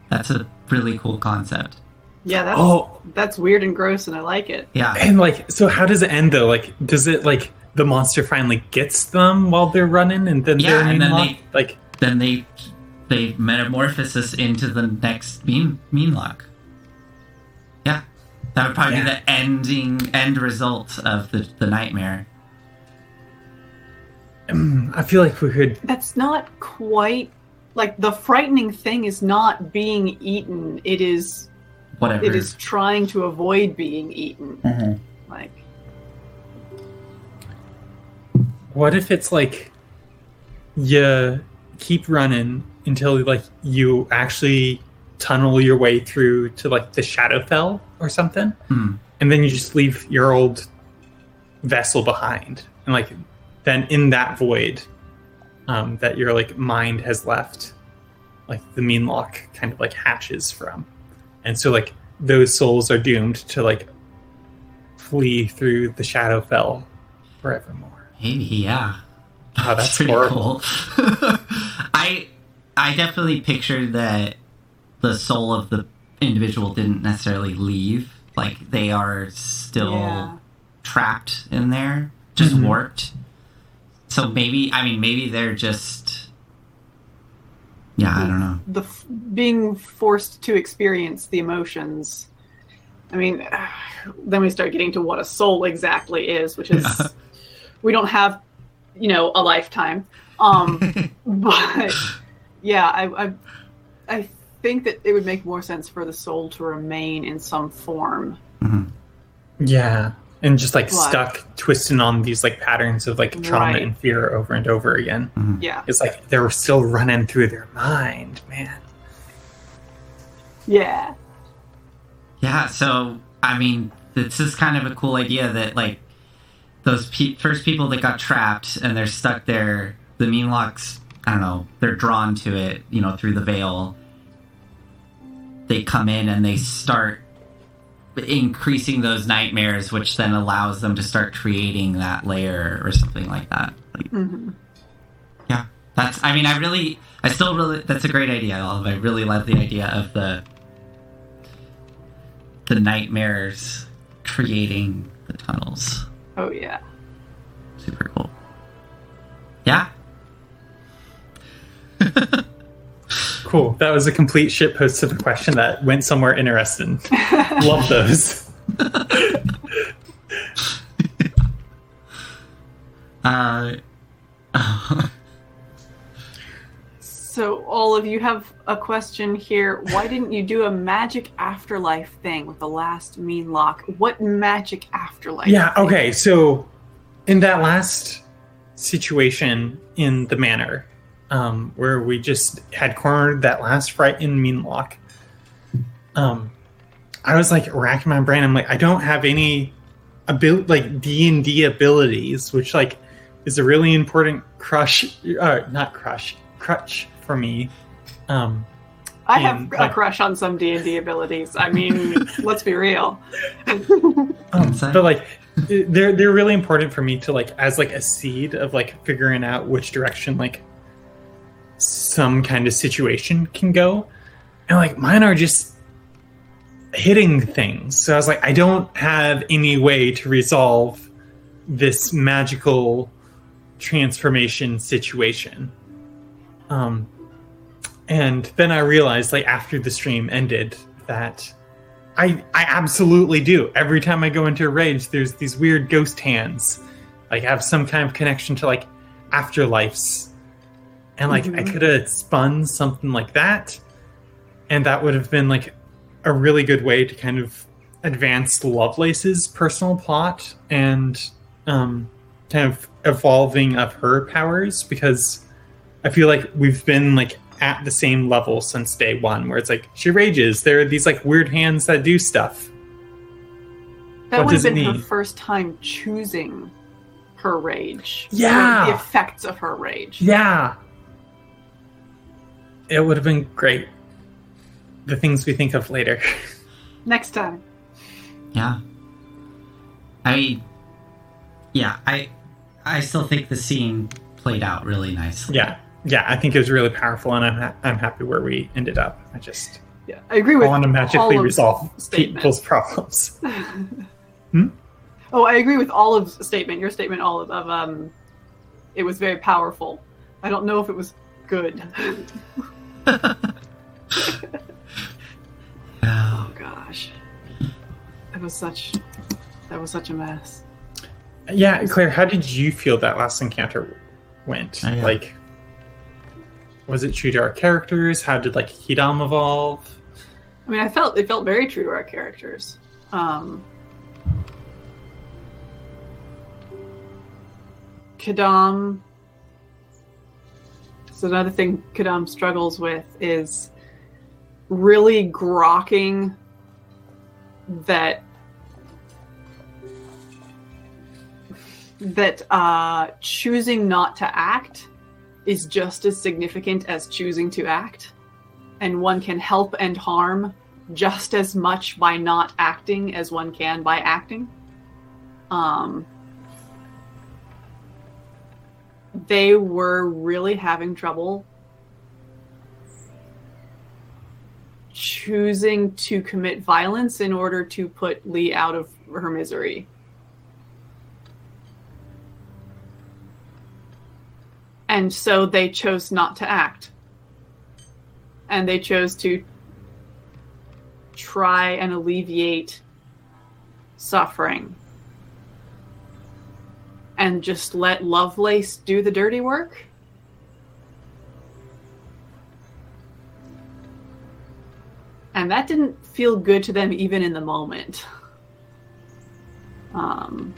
That's a really cool concept. Yeah, that's oh. that's weird and gross, and I like it. Yeah, and like, so how does it end though? Like, does it like the monster finally gets them while they're running, and then yeah, and then they like then they they metamorphosis into the next mean Meenlock. Yeah, that would probably yeah. be the ending end result of the the nightmare. I feel like we could. That's not quite like the frightening thing is not being eaten. It is whatever. It is trying to avoid being eaten. Mm-hmm. Like, what if it's like you keep running until like you actually tunnel your way through to like the Shadowfell or something, mm. and then you just leave your old vessel behind, and like. Then in that void um, that your like mind has left, like the Meenlock kind of like hatches from, and so like those souls are doomed to like flee through the Shadowfell forevermore. Hey, yeah, oh, that's, that's horrible. Cool. I I definitely pictured that the soul of the individual didn't necessarily leave; like they are still yeah. trapped in there, just mm-hmm. warped. So maybe, I mean, maybe they're just, yeah, I don't know. The f- being forced to experience the emotions. I mean, then we start getting to what a soul exactly is, which is, yeah. we don't have, you know, a lifetime. Um, but yeah, I, I, I think that it would make more sense for the soul to remain in some form. Mm-hmm. Yeah. And just like Blood. stuck twisting on these like patterns of like trauma right. and fear over and over again. Mm-hmm. Yeah. It's like they're still running through their mind, man. Yeah. Yeah. So, I mean, this is kind of a cool idea that like those pe- first people that got trapped and they're stuck there, the Meenlocks, I don't know, they're drawn to it, you know, through the veil. They come in and they start increasing those nightmares, which then allows them to start creating that layer or something like that. Like, mm-hmm. Yeah, that's. I mean, I really, I still really. That's a great idea, Olive. I really love the idea of the the nightmares creating the tunnels. Oh yeah, super cool. Yeah. Cool. That was a complete shitpost of a question that went somewhere interesting. Love those. uh, oh. So, Olive, you have a question here. Why didn't you do a magic afterlife thing with the last Meenlock? What magic afterlife? Yeah, thing? Okay. So, in that last situation in the manor, Um, where we just had cornered that last frightened Meenlock. Um, I was like racking my brain. I'm like, I don't have any abil- like D and D abilities, which like is a really important crush, uh, not crush, crutch for me. Um, I and, have a like, crush on some D and D abilities. I mean, let's be real. um, but like, they're they're really important for me to like as like a seed of like figuring out which direction like. Some kind of situation can go, and like mine are just hitting things. So I was like, I don't have any way to resolve this magical transformation situation. Um, and then I realized, like after the stream ended, that I I absolutely do. Every time I go into a rage, there's these weird ghost hands, like have some kind of connection to like afterlives. And, like, mm-hmm. I could have spun something like that, and that would have been, like, a really good way to kind of advance Lovelace's personal plot and um, kind of evolving of her powers, because I feel like we've been, like, at the same level since day one, where it's like, she rages, there are these, like, weird hands that do stuff. That would have been her first time choosing her rage. Yeah! The effects of her rage. Yeah! It would have been great. The things we think of later. Next time. Yeah. I mean, yeah, I I still think the scene played out really nicely. Yeah, yeah, I think it was really powerful, and I'm ha- I'm happy where we ended up. I just... Yeah, I agree with. I want to magically resolve people's problems. hmm? Oh, I agree with Olive's statement. Your statement, Olive, of um, it was very powerful. I don't know if it was good. Oh gosh, that was such that was such a mess. Yeah, Claire, how did you feel that last encounter went? Oh, yeah. Like, was it true to our characters? How did like Quidam evolve? I mean, I felt it felt very true to our characters. Um, Quidam. So another thing Quidam struggles with is really grokking that that uh, choosing not to act is just as significant as choosing to act, and one can help and harm just as much by not acting as one can by acting. Um, they were really having trouble choosing to commit violence in order to put Lee out of her misery. And so they chose not to act. And they chose to try and alleviate suffering. And just let Lovelace do the dirty work. And that didn't feel good to them even in the moment. Um,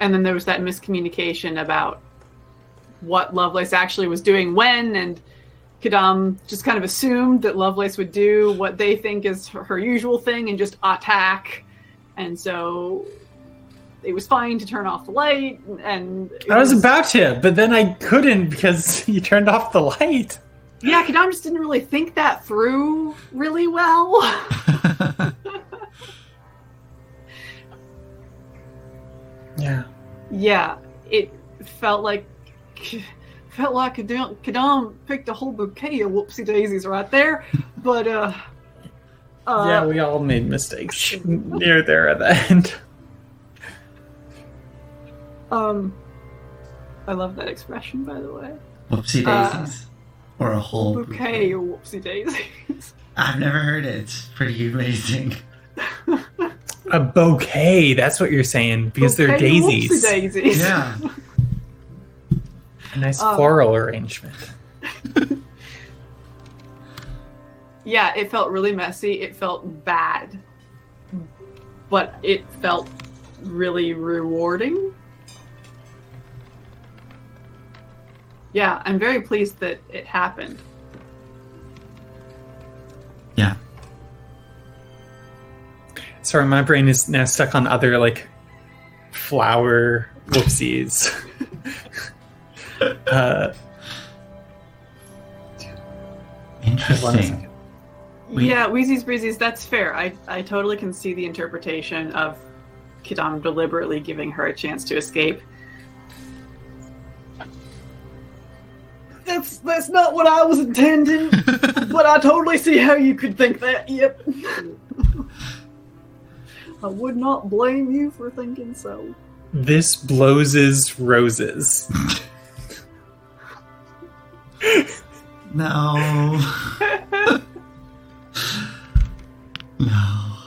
and then there was that miscommunication about what Lovelace actually was doing when, and Quidam just kind of assumed that Lovelace would do what they think is her, her usual thing and just attack. And so it was fine to turn off the light. And I was, was about to, but then I couldn't because you turned off the light. Yeah, Quidam just didn't really think that through really well. yeah. Yeah, it felt like felt like Quidam picked a whole bouquet of whoopsie daisies right there, but uh. Uh, yeah, we all made mistakes near there at the end. Um, I love that expression, by the way. Whoopsie daisies, uh, or a whole bouquet, bouquet. Of whoopsie daisies. I've never heard it. It's pretty amazing. A bouquet. That's what you're saying, because bouquet they're daisies. Whoopsie daisies. Yeah. A nice um, floral arrangement. Yeah, it felt really messy. It felt bad, but it felt really rewarding. Yeah, I'm very pleased that it happened. Yeah. Sorry, my brain is now stuck on other, like, flower whoopsies. uh, Interesting. We, yeah, Wheezy's Breezy's, that's fair. I, I totally can see the interpretation of Quidam deliberately giving her a chance to escape. That's that's not what I was intending, but I totally see how you could think that, yep. I would not blame you for thinking so. This blows his roses. No. No.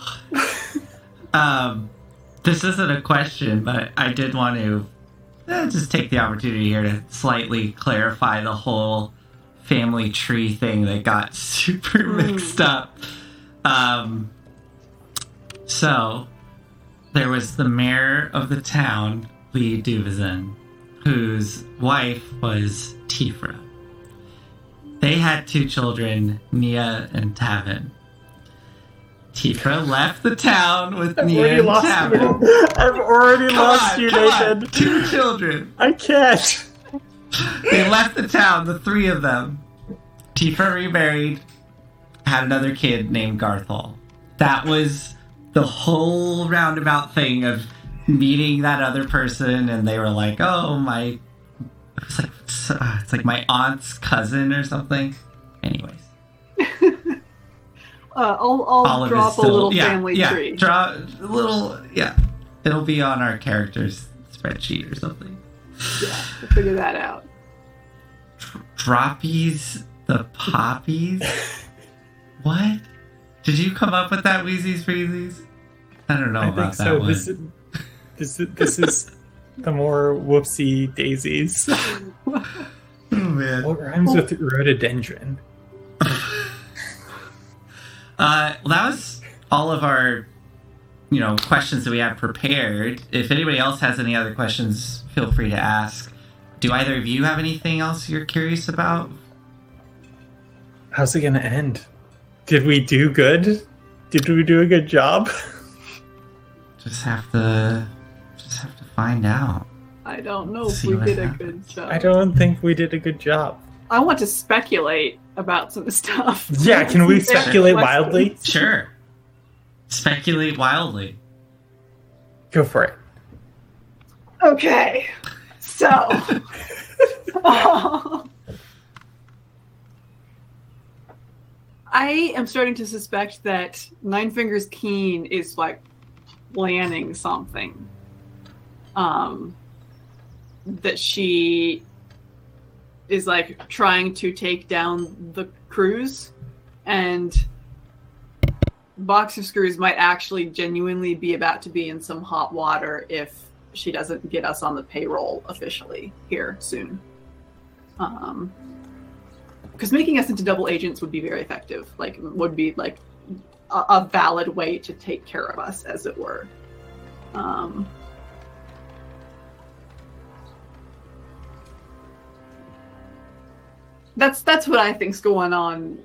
um, this isn't a question, but I did want to eh, just take the opportunity here to slightly clarify the whole family tree thing that got super mixed up. Um, so, there was the mayor of the town, Lee Duvezin, whose wife was Tifra. They had two children, Mia and Tavin. Tifra left the town with I've Mia and Tavin. I've already come lost on, you, Nathan. Two children. I can't. They left the town, the three of them. Tifra remarried, had another kid named Garthal. That was the whole roundabout thing of meeting that other person, and they were like, oh, my... It was like, uh, it's like my aunt's cousin or something. Anyways. uh, I'll, I'll Olive drop still, a little yeah, family yeah, tree. Drop a little, yeah. It'll be on our character's spreadsheet or something. Yeah, we'll figure that out. Droppies the poppies? What? Did you come up with that, Wheezy's Freezies? I don't know I about think that so. One. This is, this is, this is the more whoopsie daisies. Oh, man. What rhymes with rhododendron? uh, well, that was all of our, you know, questions that we have prepared. If anybody else has any other questions, feel free to ask. Do either of you have anything else you're curious about? How's it going to end? Did we do good? Did we do a good job? Just have to, just have to find out. I don't know if we did a good job. I don't think we did a good job. I want to speculate about some stuff. Yeah, can we speculate wildly? Sure. Speculate wildly. Go for it. Okay. So. oh. I am starting to suspect that Nine-Fingers Keene is, like, planning something. Um, that she is, like, trying to take down the crews, and Box of Screws might actually genuinely be about to be in some hot water if she doesn't get us on the payroll officially here soon. Um... Because making us into double agents would be very effective. Like, would be like a, a valid way to take care of us, as it were. Um, that's that's what I think's going on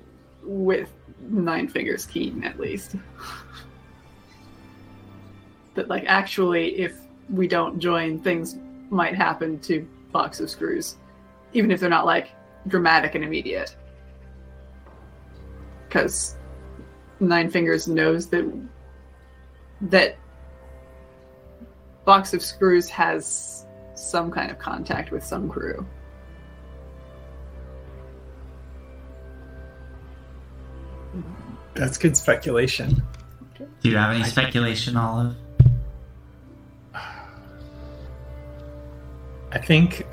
with Nine Fingers Keene, at least. That, like, actually, if we don't join, things might happen to Box of Screws, even if they're not, like, dramatic and immediate, because Nine Fingers knows that that Box of Screws has some kind of contact with some crew. That's good speculation. Okay. Do you have any speculation, Olive? I think,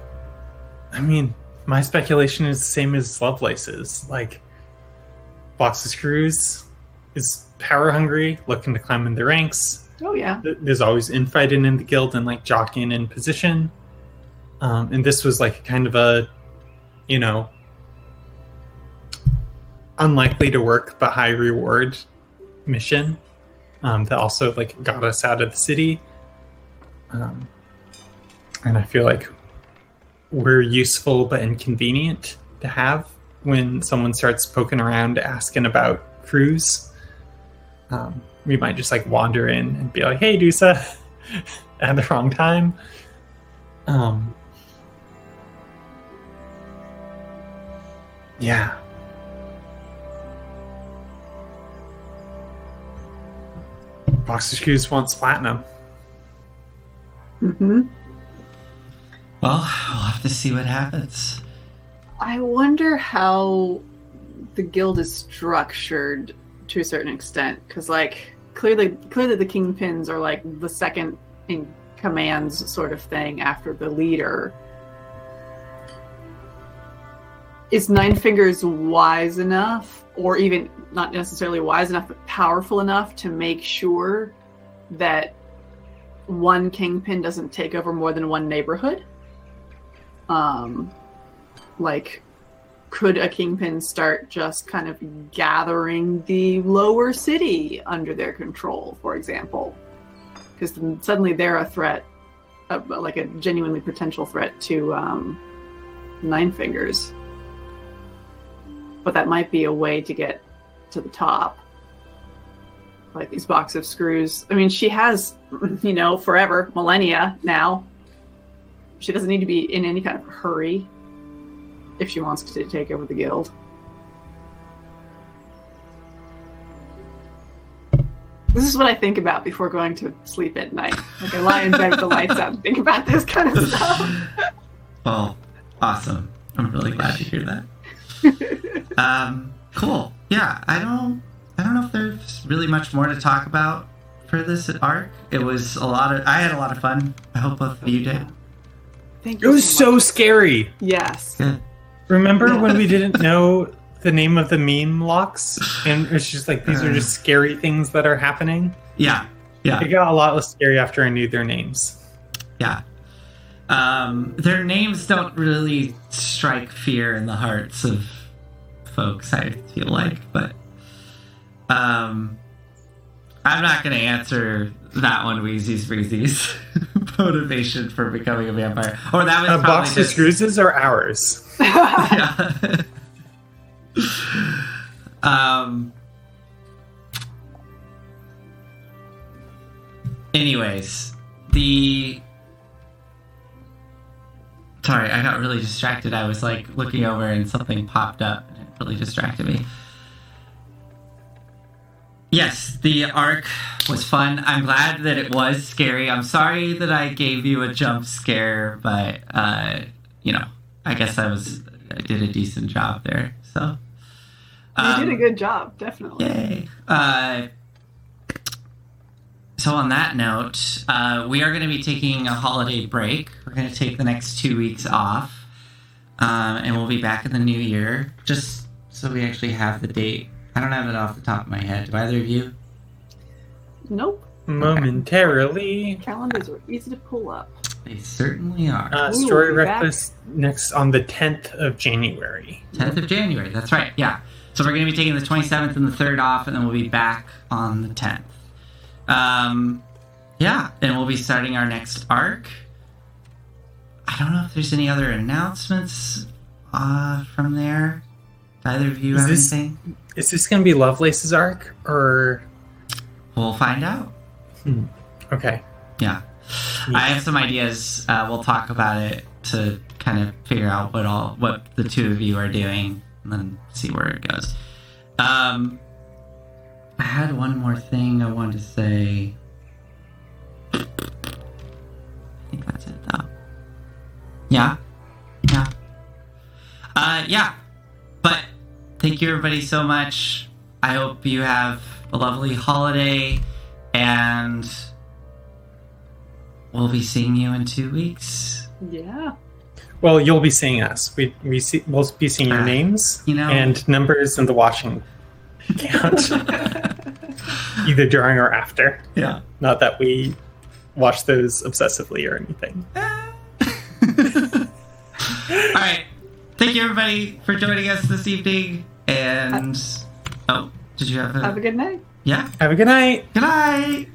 I mean, my speculation is the same as Lovelace's. Like, Box of Screws is power hungry, looking to climb in the ranks. Oh, yeah. There's always infighting in the guild and, like, jockeying in position. Um, and this was, like, kind of a, you know, unlikely to work but high reward mission um, that also, like, got us out of the city. Um, and I feel like we're useful but inconvenient to have when someone starts poking around asking about crews. Um, we might just, like, wander in and be like, hey, Dusa, at the wrong time. Um, yeah. Box of Screws wants platinum. Mm-hmm. Well, we'll have to see what happens. I wonder how the guild is structured to a certain extent, because, like, clearly, clearly the kingpins are, like, the second in commands sort of thing after the leader. Is Nine Fingers wise enough, or even not necessarily wise enough, but powerful enough to make sure that one kingpin doesn't take over more than one neighborhood? Um, like, could a kingpin start just kind of gathering the lower city under their control, for example? Because suddenly they're a threat, a, like a genuinely potential threat to um, Nine Fingers. But that might be a way to get to the top. Like, these Box of Screws. I mean, she has, you know, forever, millennia now. She doesn't need to be in any kind of hurry if she wants to take over the guild. This is what I think about before going to sleep at night. Like, I lie in bed with the lights out and think about this kind of stuff. Well, awesome. I'm really glad to hear that. um, cool. Yeah, I don't. I don't know if there's really much more to talk about for this arc. It was a lot of. I had a lot of fun. I hope both of you did. Thank you. It was so, so scary. Yes. Yeah. Remember when we didn't know the name of the Meenlocks, and it's just like these uh, are just scary things that are happening. Yeah. Yeah. It got a lot less scary after I knew their names. Yeah. Um, their names don't really strike fear in the hearts of folks, I feel like, but um, I'm not going to answer that one, Wheezy's Breezy's motivation for becoming a vampire. Or that was uh, probably Box of just... Screws are ours. Yeah. um... Anyways, the... Sorry, I got really distracted. I was, like, looking over and something popped up, and it really distracted me. Yes, the arc was fun. I'm glad that it was scary. I'm sorry that I gave you a jump scare, but, uh, you know, I guess I was... I did a decent job there, so... Um, you did a good job, definitely. Yay. Uh... So on that note, uh, we are going to be taking a holiday break. We're going to take the next two weeks off, um, and we'll be back in the new year, just so we actually have the date. I don't have it off the top of my head. Do either of you? Nope. Momentarily. Calendars are easy to pull up. They certainly are. Uh, Story Reckless next on the tenth of January. tenth of January, that's right, yeah. So we're going to be taking the twenty-seventh and the third off, and then we'll be back on the tenth. Um, yeah, and we'll be starting our next arc. I don't know if there's any other announcements uh, from there. Do either of you have anything? Is this going to be Lovelace's arc, or...? We'll find out. Hmm. Okay. Yeah. yeah. I have some ideas. Uh, we'll talk about it to kind of figure out what all what the two of you are doing, and then see where it goes. Um... I had one more thing I wanted to say. I think that's it, though. Yeah? Yeah. Uh, yeah. But thank you, everybody, so much. I hope you have a lovely holiday, and we'll be seeing you in two weeks. Yeah. Well, you'll be seeing us. We, we see, we'll be seeing your uh, names you know, and numbers in the washing count. Either during or after. Yeah. Not that we watch those obsessively or anything. All right. Thank you, everybody, for joining us this evening. And, oh, did you have a... Have a good night. Yeah. Have a good night. Good night.